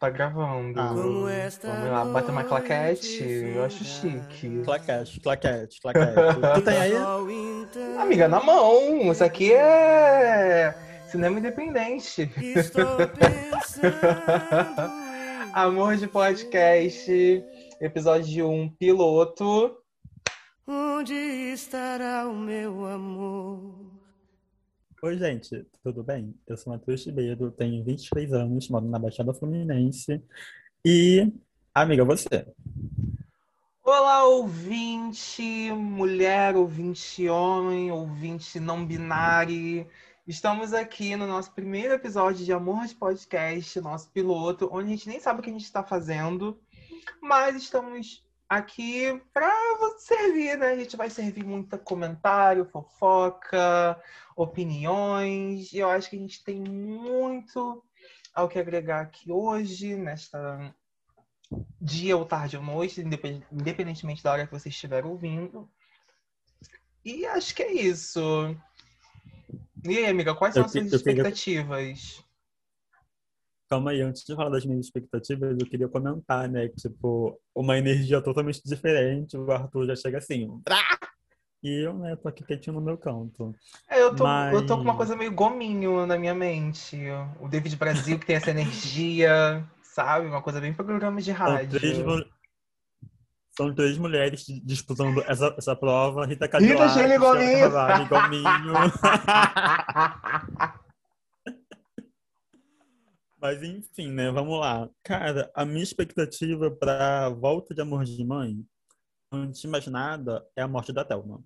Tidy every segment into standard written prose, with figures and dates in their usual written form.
Tá gravando. Como esta vamos lá, bate uma claquete. Eu acho chique. Claquete, claquete, claquete. Tu tem aí? Amiga, na mão. Isso aqui é cinema independente. Estou pensando. Amor de Podcast, episódio 1, piloto. Onde estará o meu amor? Oi, gente, tudo bem? Eu sou Matheus Tibero, tenho 23 anos, moro na Baixada Fluminense. E, amiga, você? Olá, ouvinte, mulher, ouvinte homem, ouvinte não binário. Estamos aqui no nosso primeiro episódio de Amor de Podcast, nosso piloto, onde a gente nem sabe o que a gente está fazendo, mas estamos aqui para servir, né? A gente vai servir muito comentário, fofoca, opiniões. E eu acho que a gente tem muito ao que agregar aqui hoje, nesta dia ou tarde ou noite, independentemente da hora que vocês estiverem ouvindo. E acho que é isso. E aí, amiga, quais são as suas expectativas? Calma aí, antes de falar das minhas expectativas, eu queria comentar, né? Tipo, uma energia totalmente diferente. O Arthur já chega assim, e eu, né, tô aqui quietinho no meu canto. É, eu tô com uma coisa meio gominho na minha mente. O David Brasil, que tem essa energia, sabe? Uma coisa bem programa de rádio. São três mulheres disputando essa prova. Rita Cadillac, Rita Gominho. Gominho. Mas enfim, né? Vamos lá. Cara, a minha expectativa para a volta de Amor de Mãe, antes de mais nada, é a morte da Thelma.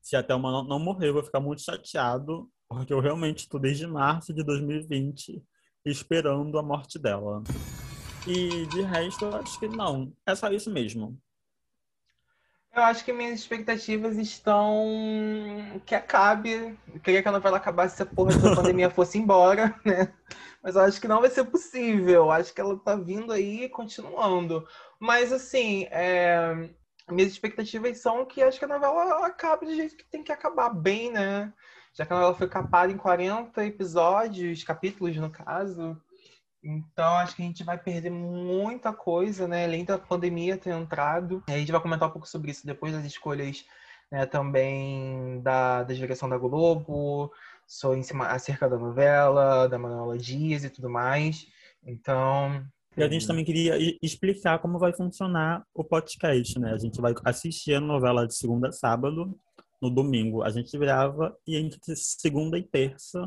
Se a Thelma não morrer, eu vou ficar muito chateado, porque eu realmente estou desde março de 2020 esperando a morte dela. E de resto, eu acho que não. É só isso mesmo. Eu acho que minhas expectativas estão... que acabe. Eu queria que a novela acabasse, se a porra da pandemia fosse embora, né? Mas eu acho que não vai ser possível. Eu acho que ela tá vindo aí e continuando. Mas, assim, minhas expectativas são que acho que a novela acabe do jeito que tem que acabar bem, né? Já que a novela foi capada em 40 episódios, capítulos, no caso... Então, acho que a gente vai perder muita coisa, né? Além da pandemia ter entrado. A gente vai comentar um pouco sobre isso depois das escolhas, né, também da direção da Globo, acerca da novela, da Manuela Dias e tudo mais. Então... E a gente também queria explicar como vai funcionar o podcast, né? A gente vai assistir a novela de segunda a sábado, no domingo a gente grava, e entre segunda e terça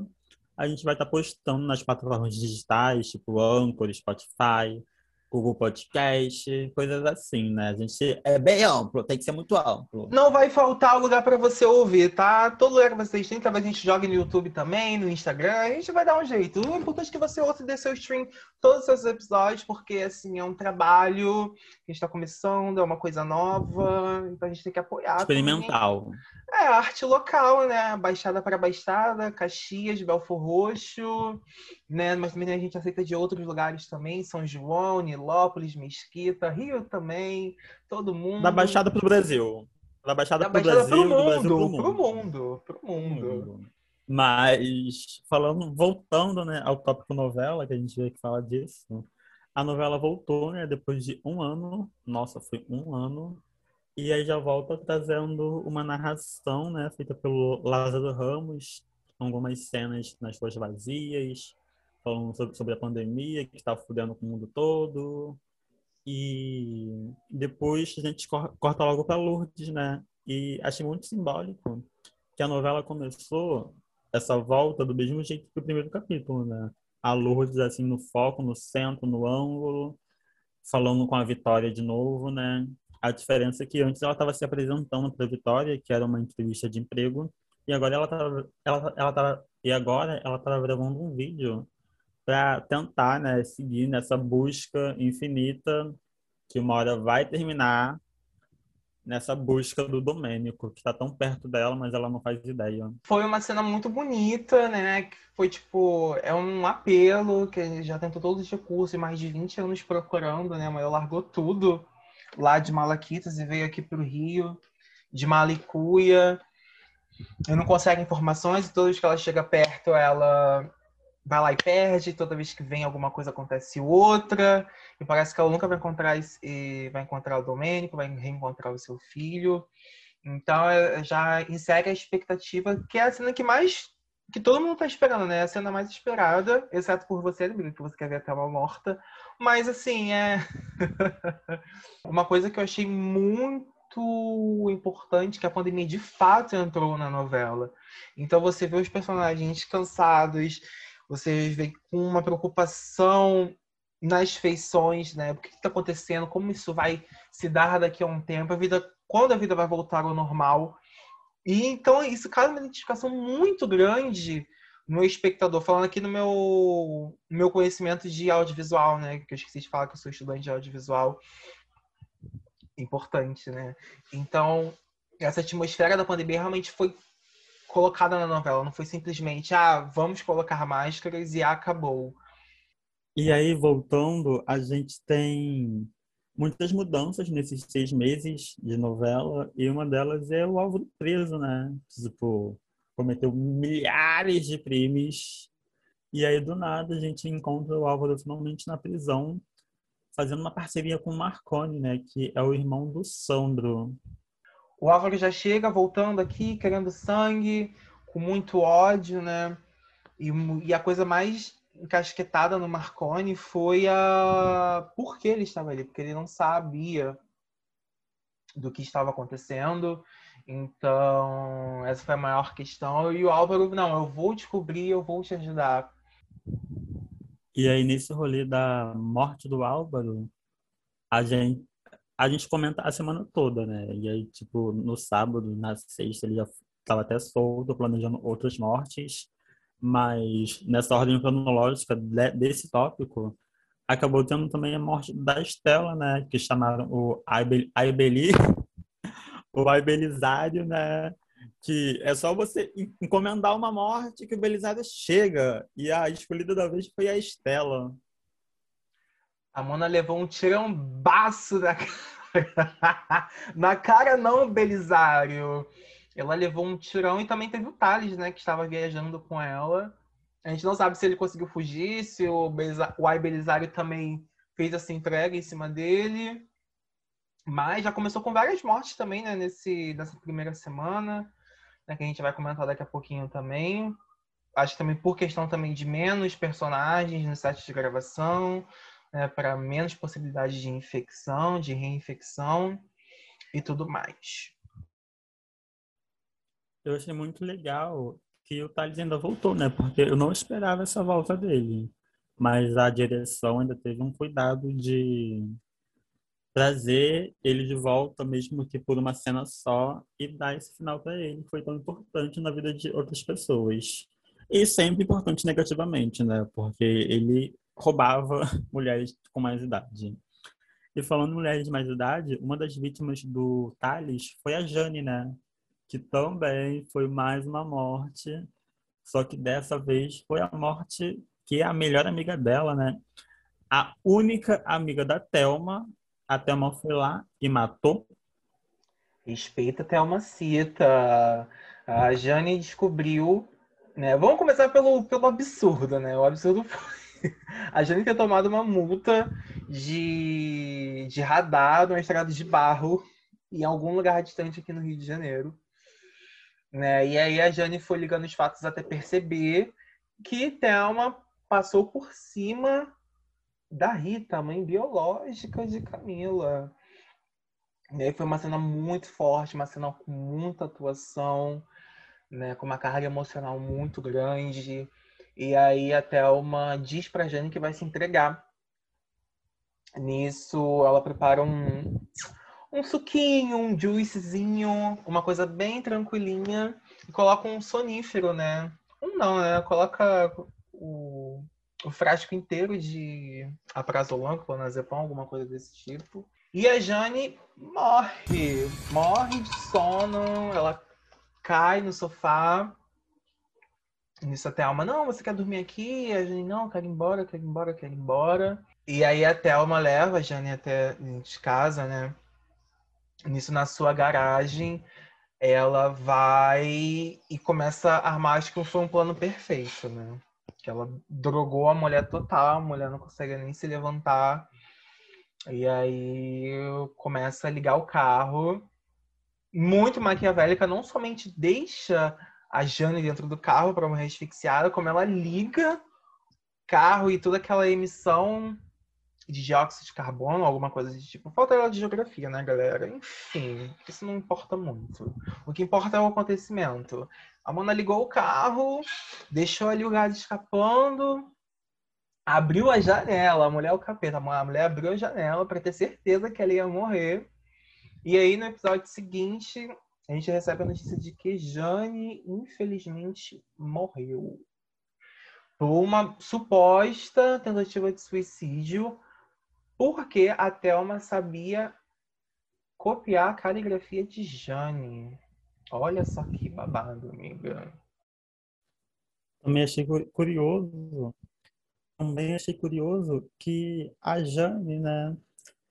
a gente vai estar postando nas plataformas digitais, tipo Anchor, Spotify, Google Podcast, coisas assim, né? A gente é bem amplo, tem que ser muito amplo. Não vai faltar lugar para você ouvir, tá? Todo lugar que vocês têm, talvez a gente jogue no YouTube também, no Instagram, a gente vai dar um jeito. O importante é que você ouça e dê seu stream todos os seus episódios, porque, assim, é um trabalho que a gente tá começando, é uma coisa nova, então a gente tem que apoiar. Experimental. Também. É, arte local, né? Baixada para Baixada, Caxias, Belfor Roxo, né? Mas também a gente aceita de outros lugares também, São João, Lópolis, Mesquita, Rio também, todo mundo. Da Baixada pro Brasil. Da Baixada pro Brasil, do Brasil pro mundo. Pro mundo. Mas, voltando, né, ao tópico novela, que a gente veio que falar disso, a novela voltou, né, depois de um ano, e aí já volta trazendo uma narração, né, feita pelo Lázaro Ramos, algumas cenas nas ruas vazias, falando sobre a pandemia, que está fudendo com o mundo todo. E depois a gente corta logo para Lourdes, né? E achei muito simbólico que a novela começou essa volta do mesmo jeito que o primeiro capítulo, né? A Lourdes, assim, no foco, no centro, no ângulo, falando com a Vitória de novo, né? A diferença é que antes ela estava se apresentando para a Vitória, que era uma entrevista de emprego, e agora ela estava gravando um vídeo para tentar, né, seguir nessa busca infinita que uma hora vai terminar, nessa busca do Domênico, que tá tão perto dela, mas ela não faz ideia. Foi uma cena muito bonita, né, que foi tipo, é um apelo, que já tentou todos os recursos, mais de 20 anos procurando, né, mas ela largou tudo lá de Malaquitas e veio aqui pro Rio, de Malicuia, eu não consegue informações, e todos que ela chega perto, ela... vai lá e perde, toda vez que vem alguma coisa acontece outra, e parece que ela nunca vai encontrar, vai encontrar o Domênico, vai reencontrar o seu filho. Então já insere a expectativa, que é a cena que mais, que todo mundo tá esperando, né? A cena mais esperada, exceto por você, que você quer ver a Thelma morta. Mas assim, é uma coisa que eu achei muito importante, que a pandemia de fato entrou na novela. Então você vê os personagens cansados, você vê com uma preocupação nas feições, né? O que está acontecendo? Como isso vai se dar daqui a um tempo? Quando a vida vai voltar ao normal? E então isso causa uma identificação muito grande no espectador. Falando aqui no meu conhecimento de audiovisual, né? Que eu esqueci de falar que eu sou estudante de audiovisual. Importante, né? Então, essa atmosfera da pandemia realmente foi colocada na novela. Não foi simplesmente, vamos colocar máscaras e acabou. E aí, voltando, a gente tem muitas mudanças nesses 6 meses de novela. E uma delas é o Álvaro preso, né? Tipo, cometeu milhares de crimes. E aí, do nada, a gente encontra o Álvaro finalmente na prisão, fazendo uma parceria com o Marconi, né? Que é o irmão do Sandro. O Álvaro já chega voltando aqui, querendo sangue, com muito ódio, né? E a coisa mais encasquetada no Marconi foi por que ele estava ali? Porque ele não sabia do que estava acontecendo. Então, essa foi a maior questão. E o Álvaro, não, eu vou descobrir, eu vou te ajudar. E aí, nesse rolê da morte do Álvaro, a gente comenta a semana toda, né? E aí, tipo, no sábado, na sexta, ele já estava até solto, planejando outras mortes. Mas nessa ordem cronológica desse tópico, acabou tendo também a morte da Estela, né? Que chamaram o Belizário, né? Que é só você encomendar uma morte que o Belizário chega. E a escolhida da vez foi a Estela. A Mona levou um tirambaço na cara. Na cara não, Belizário. Ela levou um tirão e também teve o Tales, né? Que estava viajando com ela. A gente não sabe se ele conseguiu fugir, se o Belizário também fez essa entrega em cima dele. Mas já começou com várias mortes também, né? Nessa primeira semana. Né, que a gente vai comentar daqui a pouquinho também. Acho que também por questão também de menos personagens no set de gravação, né, para menos possibilidade de infecção, de reinfecção e tudo mais. Eu achei muito legal que o Tales ainda voltou, né? Porque eu não esperava essa volta dele. Mas a direção ainda teve um cuidado de trazer ele de volta, mesmo que por uma cena só, e dar esse final para ele, que foi tão importante na vida de outras pessoas. E sempre importante negativamente, né? Porque ele roubava mulheres com mais idade. E falando em mulheres de mais idade, uma das vítimas do Tales foi a Jane, né? Que também foi mais uma morte, só que dessa vez foi a morte que a melhor amiga dela, né? A única amiga da Thelma. A Thelma foi lá e matou. Respeita a Thelma Cita. A Jane descobriu, né? Vamos começar pelo absurdo, né? O absurdo foi a Jane ter tomado uma multa de radar numa estrada de barro em algum lugar distante aqui no Rio de Janeiro. Né? E aí a Jane foi ligando os fatos até perceber que Thelma passou por cima da Rita, mãe biológica de Camila. E aí foi uma cena muito forte, uma cena com muita atuação, né, com uma carga emocional muito grande. E aí a Thelma diz pra Jane que vai se entregar. Nisso, ela prepara um suquinho, um juicezinho, uma coisa bem tranquilinha. E coloca um sonífero, né? Não, né? Coloca o frasco inteiro de aprazolam, clonazepam, alguma coisa desse tipo. E a Jane morre de sono, ela cai no sofá. Nisso a Thelma, não, você quer dormir aqui? E a Jane, não, quero ir embora. E aí a Thelma leva a Jane até de casa, né? Nisso, na sua garagem, ela vai e começa a armar, acho que foi um plano perfeito, né? que ela drogou a mulher total, a mulher não consegue nem se levantar. E aí começa a ligar o carro. Muito maquiavélica, não somente deixa a Jane dentro do carro para morrer asfixiada, como ela liga o carro e toda aquela emissão de dióxido de carbono, alguma coisa desse tipo. Falta ela de geografia, né, galera? Enfim, isso não importa muito. O que importa é o acontecimento. A Mona ligou o carro, deixou ali o gás escapando, abriu a janela. A mulher é o capeta. A mulher abriu a janela para ter certeza que ela ia morrer. E aí, no episódio seguinte, a gente recebe a notícia de que Jane, infelizmente, morreu por uma suposta tentativa de suicídio, porque a Thelma sabia copiar a caligrafia de Jane. Olha só que babado, amiga. Também achei curioso. Também achei curioso que a Jane, né?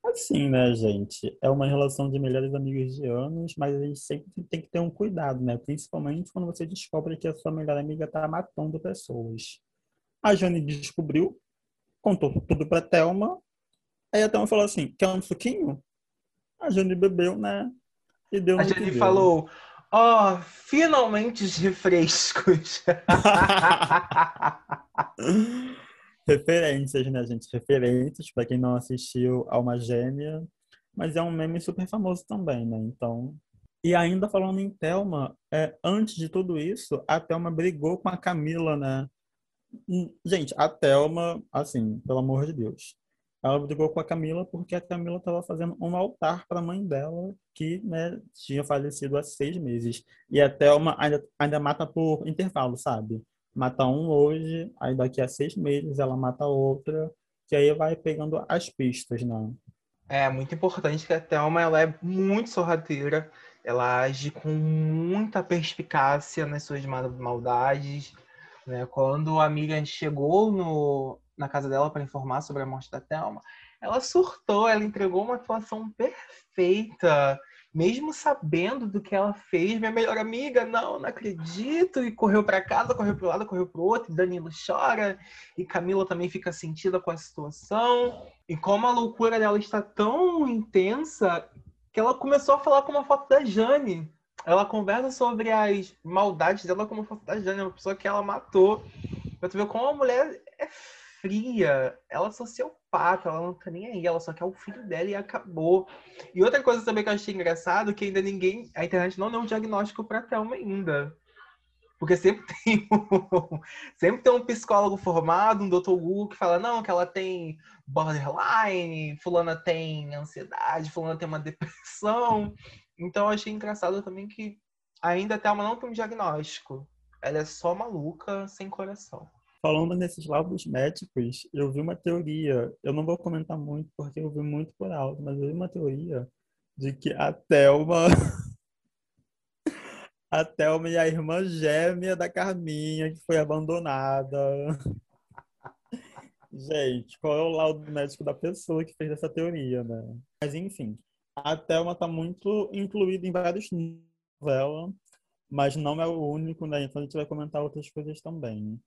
Assim, né, gente? É uma relação de melhores amigos de anos, mas a gente sempre tem que ter um cuidado, né? Principalmente quando você descobre que a sua melhor amiga tá matando pessoas. A Jane descobriu, contou tudo pra Thelma. Aí a Thelma falou assim, quer um suquinho? A Jane bebeu, né? E deu um suquinho. A Jane falou, ó, finalmente os refrescos. Referências, né, gente? Referências, pra quem não assistiu, a Uma Gêmea. Mas é um meme super famoso também, né? Então... E ainda falando em Thelma, antes de tudo isso, a Thelma brigou com a Camila, né? Gente, a Thelma, assim, pelo amor de Deus, ela brigou com a Camila porque a Camila estava fazendo um altar para a mãe dela, que, né, tinha falecido há 6 meses. E a Thelma ainda mata por intervalo, sabe? Mata um hoje, aí daqui a 6 meses ela mata outra, que aí vai pegando as pistas, né? É muito importante que a Thelma, ela é muito sorrateira, ela age com muita perspicácia nas suas maldades, né? Quando a Miriam chegou na casa dela para informar sobre a morte da Thelma, ela surtou, ela entregou uma atuação perfeita. Mesmo sabendo do que ela fez, minha melhor amiga, não acredito. E correu para casa, correu para um lado, correu para o outro. E Danilo chora. E Camila também fica sentida com a situação. E como a loucura dela está tão intensa, que ela começou a falar com uma foto da Jane. Ela conversa sobre as maldades dela com uma foto da Jane, uma pessoa que ela matou. Pra tu ver como a mulher é fria. Ela é sociopata, ela não tá nem aí, ela só quer o filho dela e acabou. E outra coisa também que eu achei engraçado, que ainda ninguém, a internet não deu um diagnóstico pra Thelma ainda. Porque sempre tem um psicólogo formado, um Dr. Google, que fala, não, que ela tem borderline, fulana tem ansiedade, fulana tem uma depressão. Então eu achei engraçado também que ainda a Thelma não tem um diagnóstico. Ela é só maluca, sem coração. Falando nesses laudos médicos, eu vi uma teoria, eu não vou comentar muito porque eu vi muito por alto, mas eu vi uma teoria de que a Thelma e a irmã gêmea da Carminha, que foi abandonada. Gente, qual é o laudo médico da pessoa que fez essa teoria, né? Mas enfim, a Thelma tá muito incluída em vários novelas, mas não é o único, né? Então a gente vai comentar outras coisas também.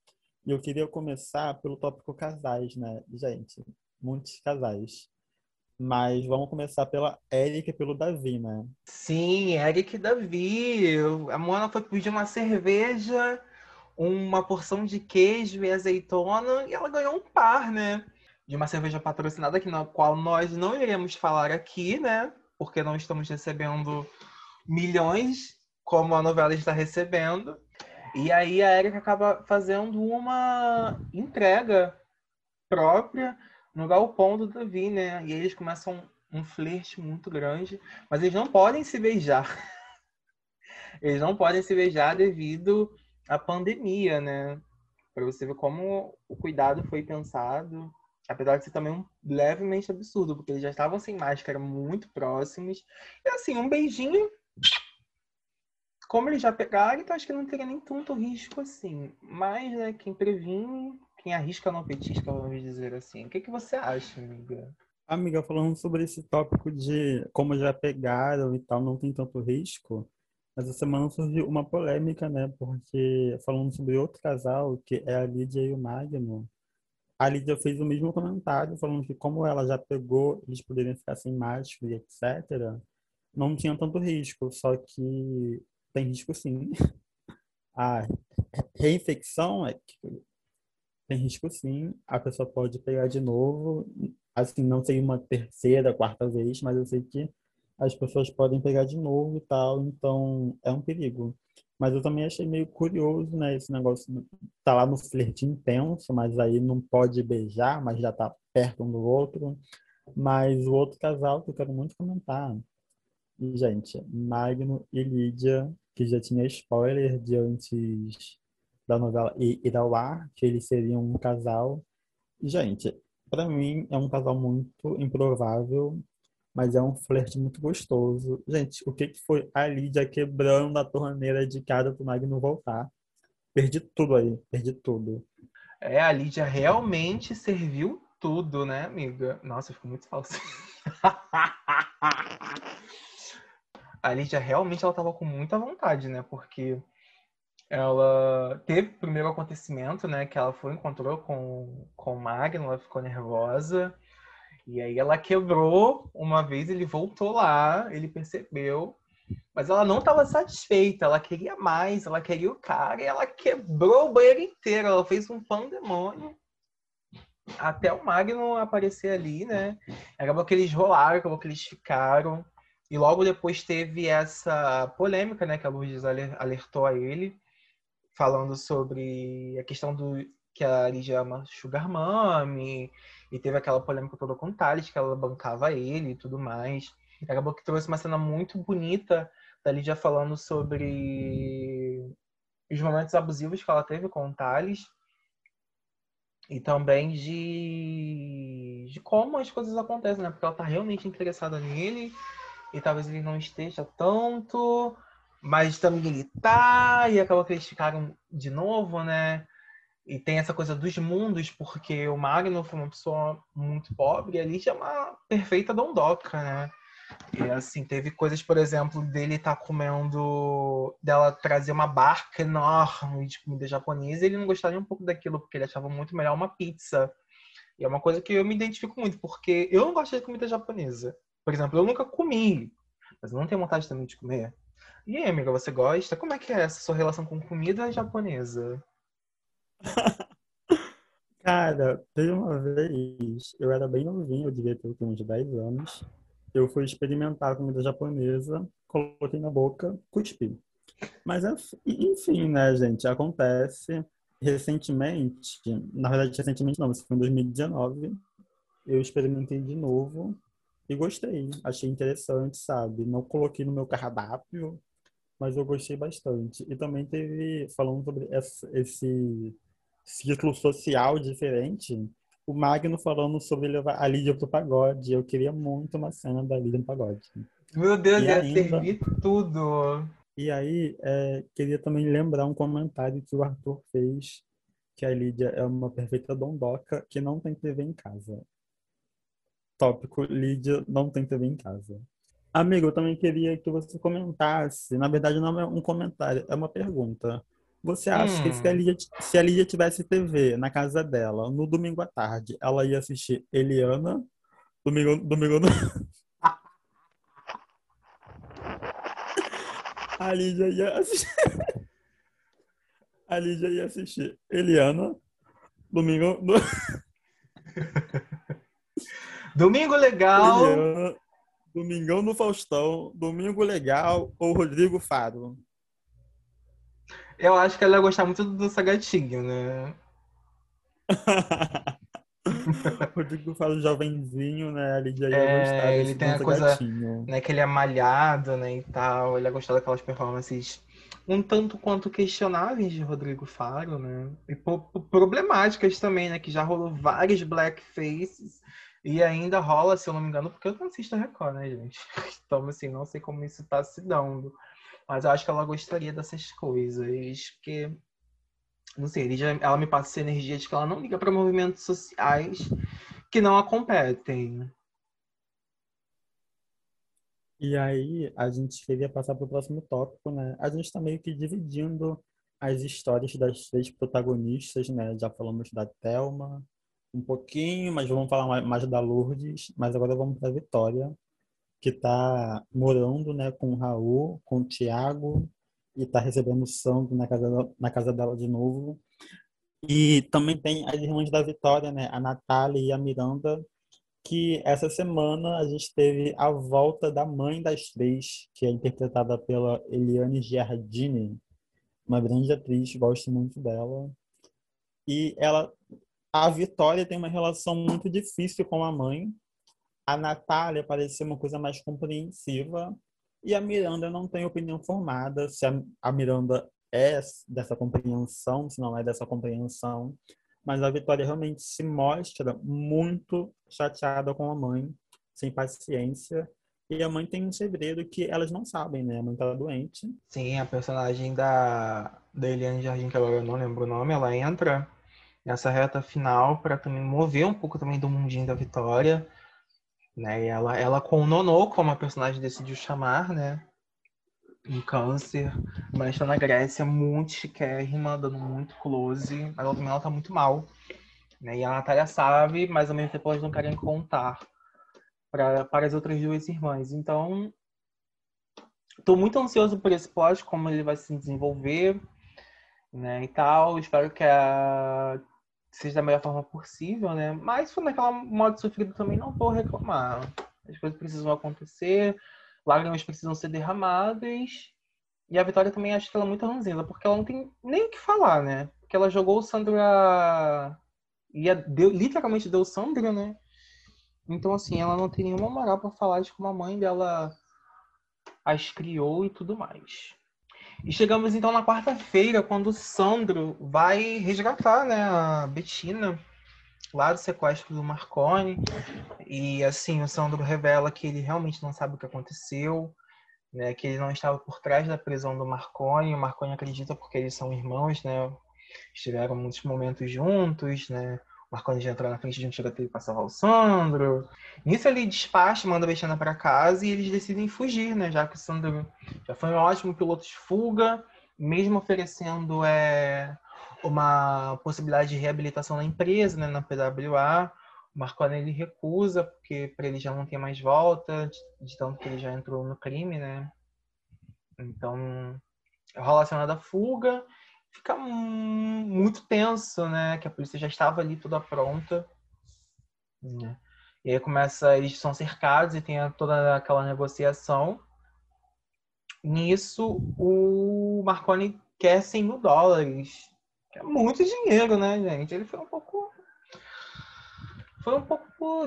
E eu queria começar pelo tópico casais, né? Gente, muitos casais. Mas vamos começar pela Erika e pelo Davi, né? Sim, Erika e Davi. A Mona foi pedir uma cerveja, uma porção de queijo e azeitona, e ela ganhou um par, né? De uma cerveja patrocinada, na qual nós não iremos falar aqui, né? Porque não estamos recebendo milhões, como a novela está recebendo. E aí a Erika acaba fazendo uma entrega própria no galpão do Davi, né? E eles começam um flerte muito grande, mas eles não podem se beijar. Eles não podem se beijar devido à pandemia, né? Para você ver como o cuidado foi pensado, apesar de ser também um levemente absurdo, porque eles já estavam sem máscara, muito próximos. E assim, um beijinho... Como eles já pegaram, então acho que não teria nem tanto risco assim. Mas, né, quem previne, quem arrisca não petisca, vamos dizer assim. O que você acha, amiga? Amiga, falando sobre esse tópico de como já pegaram e tal, não tem tanto risco, Mas essa semana surgiu uma polêmica, né? Porque falando sobre outro casal, que é a Lídia e o Magno, a Lídia fez o mesmo comentário, falando que como ela já pegou, eles poderiam ficar sem máscara e etc. Não tinha tanto risco, só que tem risco sim. A reinfecção tem risco sim, a pessoa pode pegar de novo, assim, não sei uma terceira, quarta vez, mas eu sei que as pessoas podem pegar de novo e tal, então é um perigo. Mas eu também achei meio curioso, né, esse negócio tá lá no flerte intenso, mas aí não pode beijar, mas já tá perto um do outro. Mas o outro casal que eu quero muito comentar, gente, Magno e Lídia, que já tinha spoiler de antes da novela ir ao ar, que eles seriam um casal. Gente, pra mim é um casal muito improvável, mas é um flerte muito gostoso. Gente, o que foi a Lídia quebrando a torneira de cara pro Magno voltar? Perdi tudo aí, perdi tudo. É, a Lídia realmente serviu tudo, né, amiga? Nossa, ficou muito falso. A Lídia realmente ela tava com muita vontade, né? Porque ela teve o primeiro acontecimento, né? Que ela foi encontrou com o Magno, ela ficou nervosa. E aí ela quebrou uma vez, ele voltou lá, ele percebeu. Mas ela não estava satisfeita, ela queria mais, ela queria o cara. E ela quebrou o banheiro inteiro, ela fez um pandemônio. Até o Magno aparecer ali, né? Acabou que eles rolaram, acabou que eles ficaram. E logo depois teve essa polêmica, né? Que a Lourdes alertou a ele, falando sobre a questão do que a Lídia ama Sugar Mami. E teve aquela polêmica toda com o Tales, que ela bancava ele e tudo mais. Acabou que trouxe uma cena muito bonita da Lídia falando sobre os momentos abusivos que ela teve com o Tales. E também de como as coisas acontecem, né? Porque ela tá realmente interessada nele. E talvez ele não esteja tanto, mas também ele tá. E acabou que eles ficaram de novo, né? E tem essa coisa dos mundos, porque o Magno foi uma pessoa muito pobre e a Lídia é uma perfeita dondoca, né? E assim, teve coisas, por exemplo, dele estar comendo... dela trazer uma barca enorme de comida japonesa e ele não gostava nem um pouco daquilo, porque ele achava muito melhor uma pizza. E é uma coisa que eu me identifico muito, porque eu não gosto de comida japonesa. Por exemplo, eu nunca comi, mas eu não tenho vontade também de comer. E aí, amiga, você gosta? Como é que é essa sua relação com comida japonesa? Cara, teve uma vez, eu era bem novinho, eu devia ter uns 10 anos. Eu fui experimentar comida japonesa, coloquei na boca, cuspi. Mas enfim, né, gente, acontece. Recentemente, na verdade recentemente não, isso foi em 2019. Eu experimentei de novo e gostei, achei interessante, sabe? Não coloquei no meu cardápio, mas eu gostei bastante. E também teve, falando sobre esse ciclo social diferente, o Magno falando sobre levar a Lídia pro pagode. Eu queria muito uma cena da Lídia no pagode. Meu Deus, ia servir tudo! E aí, queria também lembrar um comentário que o Arthur fez, que a Lídia é uma perfeita dondoca que não tem TV em casa. Tópico, Lídia não tem TV em casa. Amigo, eu também queria que você comentasse, na verdade não é um comentário, é uma pergunta. Você acha que se a Lídia tivesse TV na casa dela, no domingo à tarde, ela ia assistir Eliana? Domingo não. A Lídia ia assistir Eliana, Domingo no... Domingo Legal. Eliana, Domingão no Faustão, Domingo Legal ou Rodrigo Faro? Eu acho que ela ia gostar muito do Sagatinho, né? Rodrigo Faro jovenzinho, né? A Lídia ia gostar. Ele tem a coisa, né, que ele é malhado, né, e tal. Ele ia gostar daquelas performances um tanto quanto questionáveis de Rodrigo Faro, né? E problemáticas também, né? Que já rolou vários blackfaces e ainda rola, se eu não me engano, porque eu não assisto a Record, né, gente? Então, assim, não sei como isso tá se dando. Mas eu acho que ela gostaria dessas coisas, porque, não sei, ela me passa essa energia de que ela não liga para movimentos sociais que não a competem. E aí, a gente queria passar para o próximo tópico, né? A gente está meio que dividindo as histórias das três protagonistas, né? Já falamos da Thelma um pouquinho, mas vamos falar mais da Lourdes. Mas agora vamos para a Vitória, que está morando, né, com o Raul, com o Tiago, e está recebendo o Sandro na casa dela de novo. E também tem as irmãs da Vitória, né? A Natália e a Miranda, que essa semana a gente teve a volta da mãe das três, que é interpretada pela Eliane Giardini, uma grande atriz, gosto muito dela. E a Vitória tem uma relação muito difícil com a mãe, a Natália parecia uma coisa mais compreensiva, e a Miranda não tem opinião formada, se a Miranda é dessa compreensão, se não é dessa compreensão. Mas a Vitória realmente se mostra muito chateada com a mãe, sem paciência. E a mãe tem um segredo que elas não sabem, né? A mãe tá doente. Sim, a personagem da Eliane Jardim, que agora eu não lembro o nome, ela entra nessa reta final para também mover um pouco também do mundinho da Vitória, né? E ela com o Nonô, como a personagem decidiu chamar, né? Um câncer, mas está na Grécia, muito chiquérrima, dando muito close, mas ela tá muito mal, né? E a Natália sabe, mas ao mesmo tempo elas não querem contar para as outras duas irmãs. Então, estou muito ansioso por esse plot, como ele vai se desenvolver, né, e tal. Espero que seja da melhor forma possível, né? Mas se naquela modo sofrido também não vou reclamar. As coisas precisam acontecer, lágrimas precisam ser derramadas. E a Vitória também acho que ela é muito ranzinza, porque ela não tem nem o que falar, né? Porque ela jogou o Sandro literalmente deu o Sandro, né? Então, assim, ela não tem nenhuma moral pra falar de como a mãe dela as criou e tudo mais. E chegamos, então, na quarta-feira, quando o Sandro vai resgatar, né, a Bettina lá do sequestro do Marconi. E assim, o Sandro revela que ele realmente não sabe o que aconteceu, né? Que ele não estava por trás da prisão do Marconi. O Marconi acredita porque eles são irmãos, né? Estiveram muitos momentos juntos, né? O Marconi já entrou na frente de um tiroteio para salvar o Sandro. Nisso ele despacha, manda a Bettina para casa e eles decidem fugir, né? Já que o Sandro já foi um ótimo piloto de fuga, mesmo oferecendo uma possibilidade de reabilitação na empresa, né, na PWA. O Marconi, ele recusa, porque para ele já não tem mais volta, de tanto que ele já entrou no crime, né? Então, relacionado à fuga, fica muito tenso, né? Que a polícia já estava ali toda pronta, né? E aí eles são cercados e tem toda aquela negociação. Nisso, o Marconi quer $100.000. É muito dinheiro, né, gente? Ele foi um pouco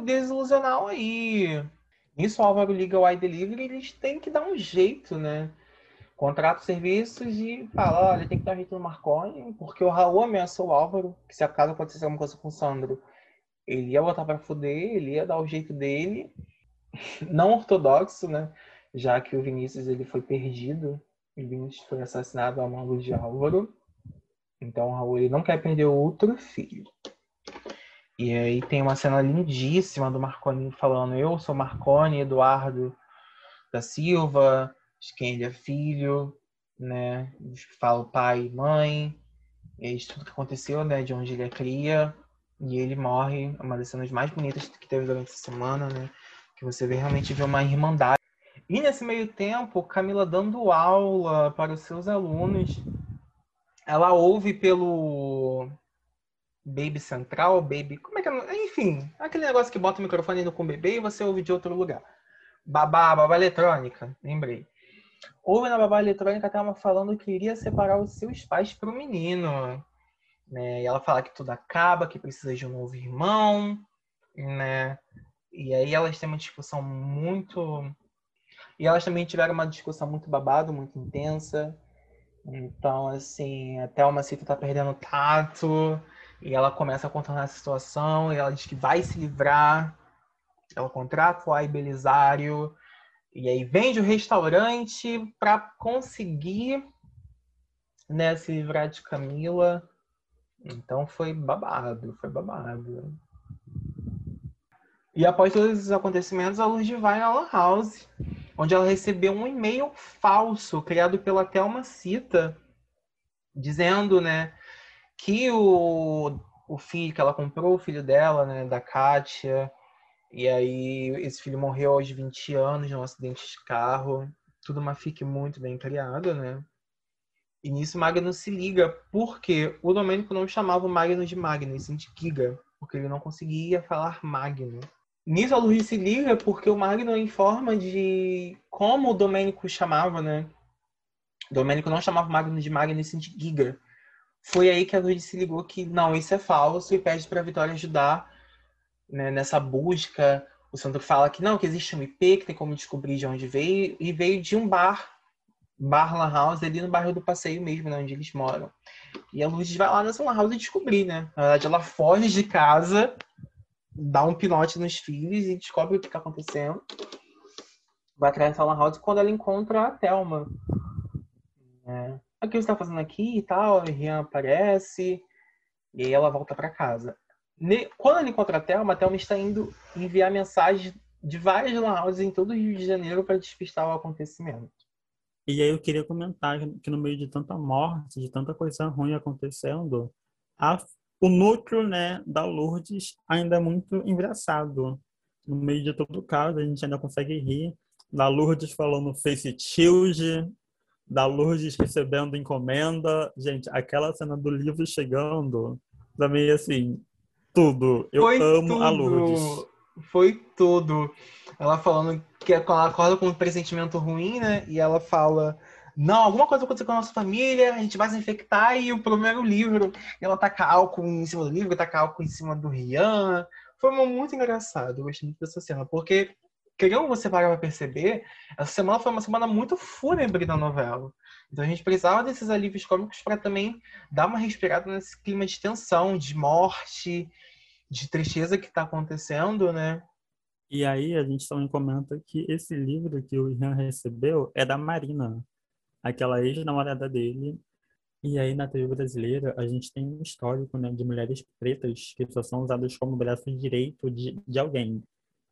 desilusional aí. Nisso, o Álvaro liga o iDelivery e eles têm que dar um jeito, né? Contrata os serviços e fala, olha, tem que dar um jeito no Marconi, porque o Raul ameaçou o Álvaro, que se acaso acontecesse alguma coisa com o Sandro, ele ia botar pra foder, ele ia dar o jeito dele. Não ortodoxo, né? Já que o Vinícius, ele foi perdido. O Vinícius foi assassinado a mão de Álvaro. Então, o Raul, ele não quer perder outro filho. E aí tem uma cena lindíssima do Marconi falando, eu sou Marconi Eduardo da Silva, de quem ele é filho, né? Fala pai e mãe. E aí, tudo que aconteceu, né? De onde ele é cria. E ele morre. É uma das cenas mais bonitas que teve durante essa semana, né? Que você realmente vê uma irmandade. E nesse meio tempo, Camila dando aula para os seus alunos. Ela ouve pelo Baby Central, Baby... Como é que é? Enfim, aquele negócio que bota o microfone indo com o bebê e você ouve de outro lugar. Babá eletrônica, lembrei. Ouve na babá eletrônica a Thelma falando que iria separar os seus pais pro menino, né? E ela fala que tudo acaba, que precisa de um novo irmão, né? E aí elas têm uma discussão muito... E elas também tiveram uma discussão muito babado, muito intensa. Então, assim, a Thelma cita tá perdendo tato e ela começa a contornar a situação e ela diz que vai se livrar. Ela contrata o Belizário e aí vende o restaurante para conseguir, né, se livrar de Camila. Então foi babado. E após todos esses acontecimentos, a Lourdes vai na Lan House, onde ela recebeu um e-mail falso criado pela Thelma Cita, dizendo, né, que o filho que ela comprou, o filho dela, né, da Kátia, e aí esse filho morreu aos 20 anos num acidente de carro, tudo uma fique muito bem criada, né? E nisso Magno se liga, porque o Domênico não chamava o Magno de Magno, e sim de Giga, porque ele não conseguia falar Magno. Nisso a Lourdes se liga porque o Magno informa de como o Domênico chamava, né? O Domênico não chamava o Magno de Magno, e sim de Giga. Foi aí que a Lourdes se ligou que não, isso é falso, e pede para a Vitória ajudar, né, nessa busca. O Sandro fala que não, que existe um IP, que tem como descobrir de onde veio, e veio de um bar lan house, ali no bairro do Passeio mesmo, né, onde eles moram. E a Lourdes vai lá nessa lan house e descobrir, né? Na verdade, ela foge de casa, dá um pinote nos filhos e descobre o que está acontecendo. Vai atrás dessa lan house quando ela encontra a Thelma. É. O que você está fazendo aqui e tal? E Rian aparece. E aí ela volta para casa. Quando ela encontra a Thelma está indo enviar mensagens de várias lan houses em todo o Rio de Janeiro para despistar o acontecimento. E aí eu queria comentar que no meio de tanta morte, de tanta coisa ruim acontecendo, o núcleo, né, da Lourdes ainda é muito engraçado. No meio de todo o caso, a gente ainda consegue rir da Lourdes falando face shield, da Lourdes recebendo encomenda. Gente, aquela cena do livro chegando, também assim, tudo. Eu foi amo tudo. A Lourdes. Foi tudo. Ela falando que ela acorda com um pressentimento ruim, né? E ela fala, não, alguma coisa aconteceu com a nossa família, a gente vai se infectar, e o problema é o livro. E ela taca álcool em cima do livro, taca álcool em cima do Rian. Foi muito engraçado. Eu gostei muito dessa cena, porque... queria você parar para perceber, essa semana foi uma semana muito fúnebre da novela. Então a gente precisava desses alívios cômicos para também dar uma respirada nesse clima de tensão, de morte, de tristeza que está acontecendo, né? E aí a gente também comenta que esse livro que o Rian recebeu é da Marina, aquela ex-namorada dele. E aí na TV brasileira a gente tem um histórico, né, de mulheres pretas que só são usadas como braço direito de alguém.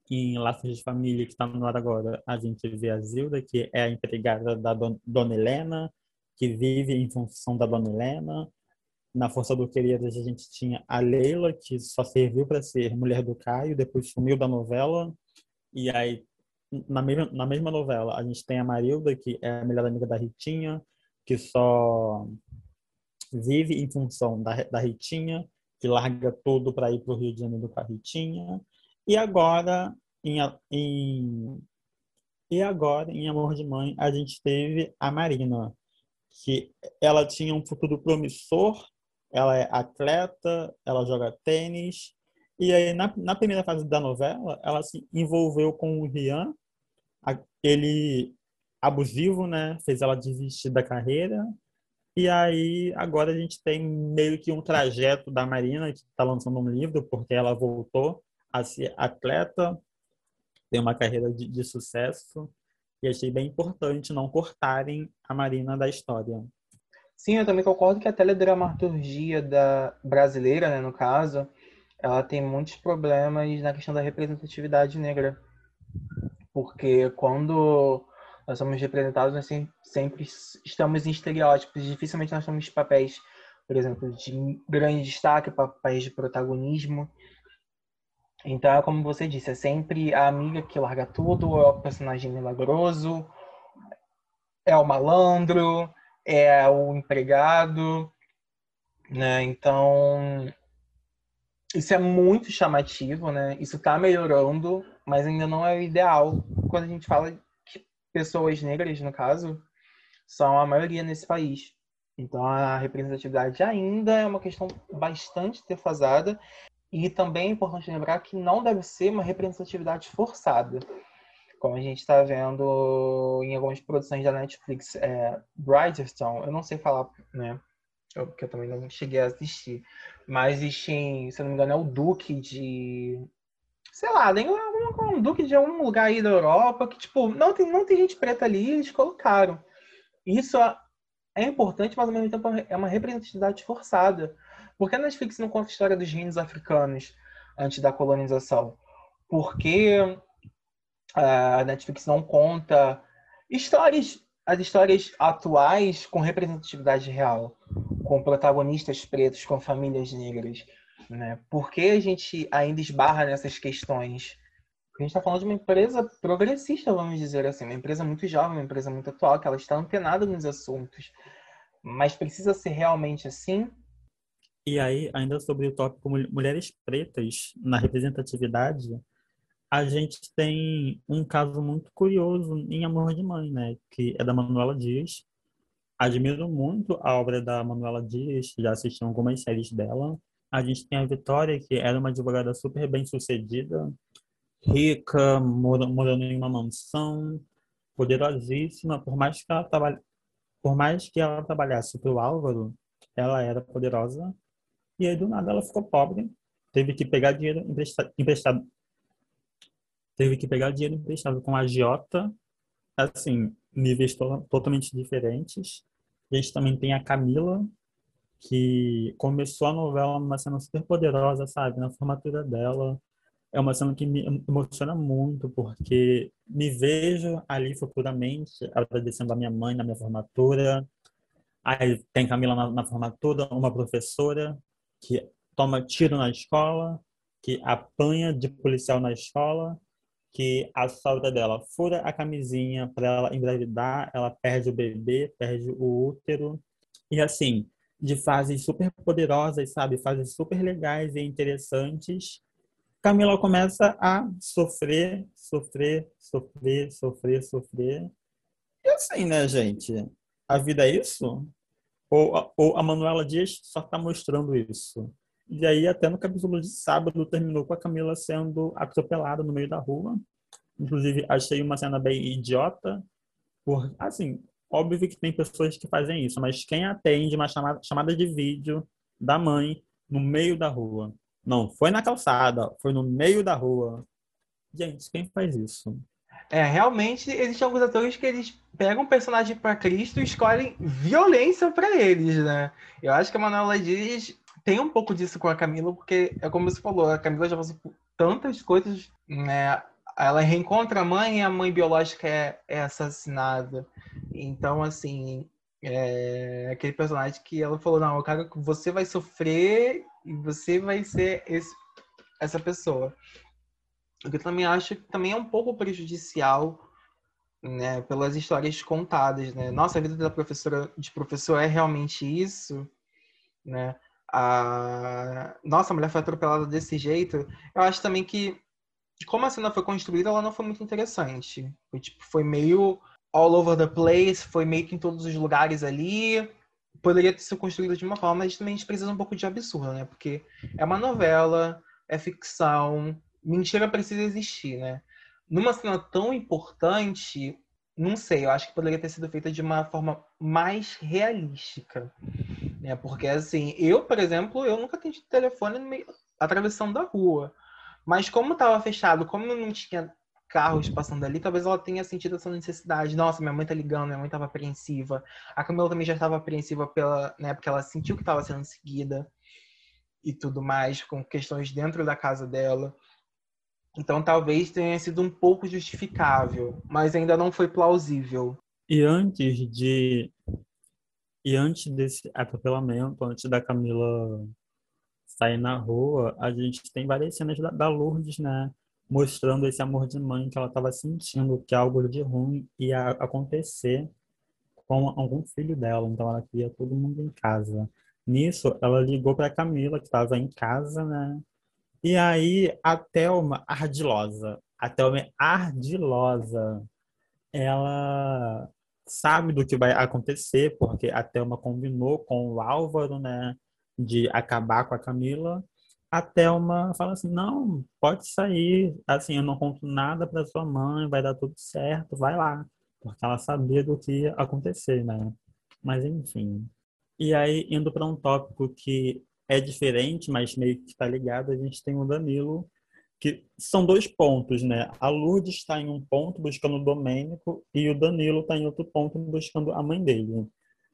Em Laços de Família, que está no ar agora, a gente vê a Zilda, que é a empregada da Dona Helena, que vive em função da Dona Helena. Na Força do Querido, a gente tinha a Leila, que só serviu para ser mulher do Caio, depois sumiu da novela. E aí, na mesma novela, a gente tem a Marilda, que é a melhor amiga da Ritinha, que só vive em função da Ritinha, que larga tudo para ir para o Rio de Janeiro com a Ritinha. E agora, em Amor de Mãe, a gente teve a Marina, que ela tinha um futuro promissor, ela é atleta, ela joga tênis, e aí na primeira fase da novela, ela se envolveu com o Rian, ele abusivo, né, fez ela desistir da carreira, e aí agora a gente tem meio que um trajeto da Marina, que está lançando um livro, porque ela voltou a ser atleta, tem uma carreira de sucesso, e achei bem importante não cortarem a Marina da história. Sim, eu também concordo que a teledramaturgia brasileira, né, no caso, ela tem muitos problemas na questão da representatividade negra, porque quando nós somos representados, nós sempre estamos em estereótipos, dificilmente nós temos papéis, por exemplo, de grande destaque, papéis de protagonismo. Então, como você disse, é sempre a amiga que larga tudo, é o personagem milagroso, é o malandro, é o empregado, né? Então, isso é muito chamativo, né? Isso está melhorando, mas ainda não é o ideal. Quando a gente fala que pessoas negras, no caso, são a maioria nesse país. Então, a representatividade ainda é uma questão bastante defasada. E também é importante lembrar que não deve ser uma representatividade forçada. Como a gente está vendo em algumas produções da Netflix, Bridgerton, eu não sei falar, né? Porque eu também não cheguei a assistir. Mas existem, se eu não me engano, é o Duque de... sei lá, tem um Duque de algum lugar aí da Europa que, tipo, não tem gente preta ali, eles colocaram. Isso é importante, mas ao mesmo tempo é uma representatividade forçada. Por que a Netflix não conta a história dos reinos africanos antes da colonização? Por que a Netflix não conta histórias, as histórias atuais com representatividade real, com protagonistas pretos, com famílias negras, né? Por que a gente ainda esbarra nessas questões? Porque a gente está falando de uma empresa progressista, vamos dizer assim, uma empresa muito jovem, uma empresa muito atual, que ela está antenada nos assuntos, mas precisa ser realmente assim? E aí, ainda sobre o tópico mulheres pretas na representatividade, a gente tem um caso muito curioso em Amor de Mãe, né? Que é da Manuela Dias. Admiro muito a obra da Manuela Dias, já assisti algumas séries dela. A gente tem a Vitória, que era uma advogada super bem-sucedida, rica, morando em uma mansão, poderosíssima. Por mais que ela trabalhasse para o Álvaro, ela era poderosa. E aí, do nada, ela ficou pobre, teve que pegar dinheiro emprestado. Teve que pegar dinheiro emprestado com a agiota, assim, níveis totalmente diferentes. A gente também tem a Camila, que começou a novela numa cena super poderosa, sabe? Na formatura dela. É uma cena que me emociona muito, porque me vejo ali futuramente agradecendo a minha mãe na minha formatura. Aí tem Camila na formatura, uma professora que toma tiro na escola, que apanha de policial na escola, que a sogra dela fura a camisinha para ela engravidar, ela perde o bebê, perde o útero. E assim, de fases super poderosas, sabe? Fases super legais e interessantes. Camila começa a sofrer. E assim, né, gente? A vida é isso? Ou a Manuela Dias só está mostrando isso? E aí, até no capítulo de sábado, terminou com a Camila sendo atropelada no meio da rua. Inclusive, achei uma cena bem idiota. Assim, óbvio que tem pessoas que fazem isso, mas quem atende uma chamada de vídeo da mãe no meio da rua? Não foi na calçada, foi no meio da rua. Gente, quem faz isso? É, realmente, existem alguns atores que eles pegam um personagem para Cristo e escolhem violência para eles, né? Eu acho que a Manuela Dias tem um pouco disso com a Camila, porque é como você falou, a Camila já passou por tantas coisas, né? Ela reencontra a mãe e a mãe biológica é assassinada. Então, assim, é aquele personagem que ela falou, não, cara, você vai sofrer e você vai ser essa pessoa. O que eu também acho que também é um pouco prejudicial, né, pelas histórias contadas, né? Nossa, a vida da professora, de professor é realmente isso, né? Nossa, a mulher foi atropelada desse jeito. Eu acho também que, como a cena foi construída, ela não foi muito interessante. Foi meio all over the place, foi meio que em todos os lugares ali. Poderia ter sido construída de uma forma, mas também a gente precisa um pouco de absurdo, né? Porque é uma novela, é ficção, mentira precisa existir, né? Numa cena tão importante, não sei, eu acho que poderia ter sido feita de uma forma mais realística. É porque, assim, eu, por exemplo, eu nunca atendi telefone atravessando da rua. Mas como estava fechado, como não tinha carros passando ali, talvez ela tenha sentido essa necessidade. Nossa, minha mãe tá ligando, minha mãe estava apreensiva. A Camila também já estava apreensiva pela, né, porque ela sentiu que estava sendo seguida e tudo mais, com questões dentro da casa dela. Então, talvez tenha sido um pouco justificável, mas ainda não foi plausível. E antes desse atropelamento, antes da Camila sair na rua, a gente tem várias cenas da Lourdes, né? Mostrando esse amor de mãe que ela estava sentindo, que algo de ruim ia acontecer com algum filho dela. Então, ela queria todo mundo em casa. Nisso, ela ligou para a Camila, que estava em casa, né? E aí, a Thelma é ardilosa. Ela sabe do que vai acontecer, porque a Thelma combinou com o Álvaro, né, de acabar com a Camila. A Thelma fala assim, não, pode sair, assim, eu não conto nada para sua mãe, vai dar tudo certo, vai lá. Porque ela sabia do que ia acontecer, né? Mas, enfim. E aí, indo para um tópico que é diferente, mas meio que está ligado, a gente tem o Danilo, que são dois pontos, né? A Lourdes está em um ponto buscando o Domênico e o Danilo está em outro ponto buscando a mãe dele.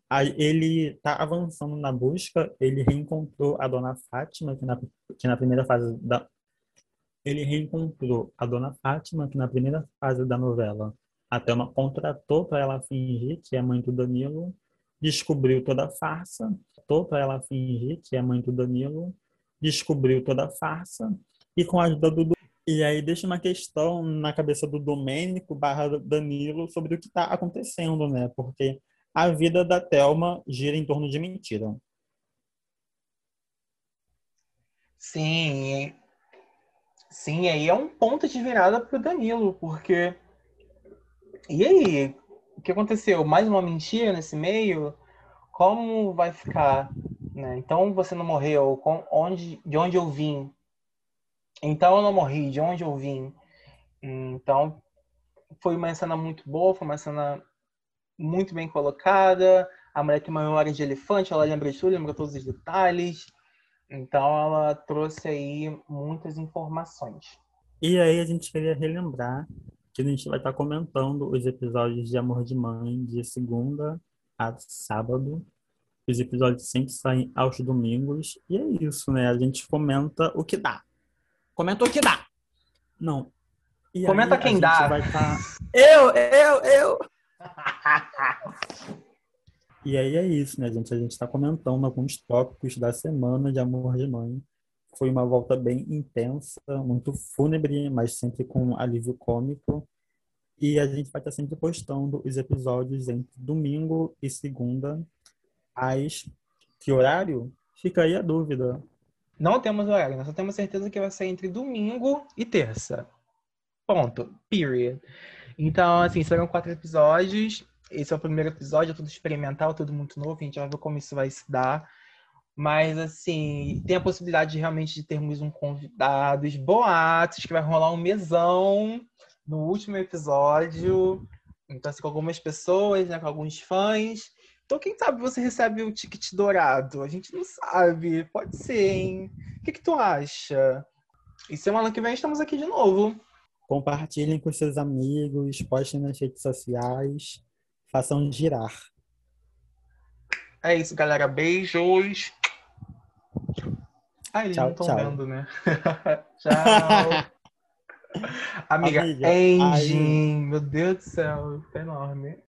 Aí ele está avançando na busca, ele reencontrou a dona Fátima, que na primeira fase da, ele reencontrou a dona Fátima, que na primeira fase da novela a Thelma contratou para ela fingir que é mãe do Danilo, descobriu toda a farsa, e com a ajuda do... E aí deixa uma questão na cabeça do Domênico / Danilo sobre o que está acontecendo, né? Porque a vida da Thelma gira em torno de mentira. Sim. Sim, aí é um ponto de virada para o Danilo, porque... E aí? O que aconteceu? Mais uma mentira nesse meio? Como vai ficar? Né? Então, você não morreu. De onde eu vim? Então, eu não morri. De onde eu vim? Então, foi uma cena muito boa, foi uma cena muito bem colocada. A mulher tem uma memória de elefante, ela lembra de tudo, lembra todos os detalhes. Então, ela trouxe aí muitas informações. E aí, a gente queria relembrar que a gente vai estar comentando os episódios de Amor de Mãe de segunda a sábado. Os episódios sempre saem aos domingos. E é isso, né? A gente comenta o que dá. Comenta o que dá. Não. E comenta aí, quem dá. Vai tá... Eu! E aí é isso, né, gente? A gente tá comentando alguns tópicos da semana de Amor de Mãe. Foi uma volta bem intensa, muito fúnebre, mas sempre com alívio cômico. E a gente vai estar sempre postando os episódios entre domingo e segunda. Mas que horário? Fica aí a dúvida. Não temos horário, nós só temos certeza que vai ser entre domingo e terça. Ponto. Period. Então, assim, serão 4 episódios. Esse é o primeiro episódio, é tudo experimental, tudo muito novo. A gente vai ver como isso vai se dar. Mas, assim, tem a possibilidade de, realmente de termos um convidado, boatos, que vai rolar um mesão no último episódio. Então, assim, com algumas pessoas, né, com alguns fãs. Então, quem sabe você recebe o ticket dourado? A gente não sabe. Pode ser, hein? O que tu acha? E semana que vem estamos aqui de novo. Compartilhem com seus amigos, postem nas redes sociais, façam girar. É isso, galera. Beijos. Ah, eles tchau, não estão vendo, né? Tchau. Amiga, Engine. Ai. Meu Deus do céu. Isso é enorme.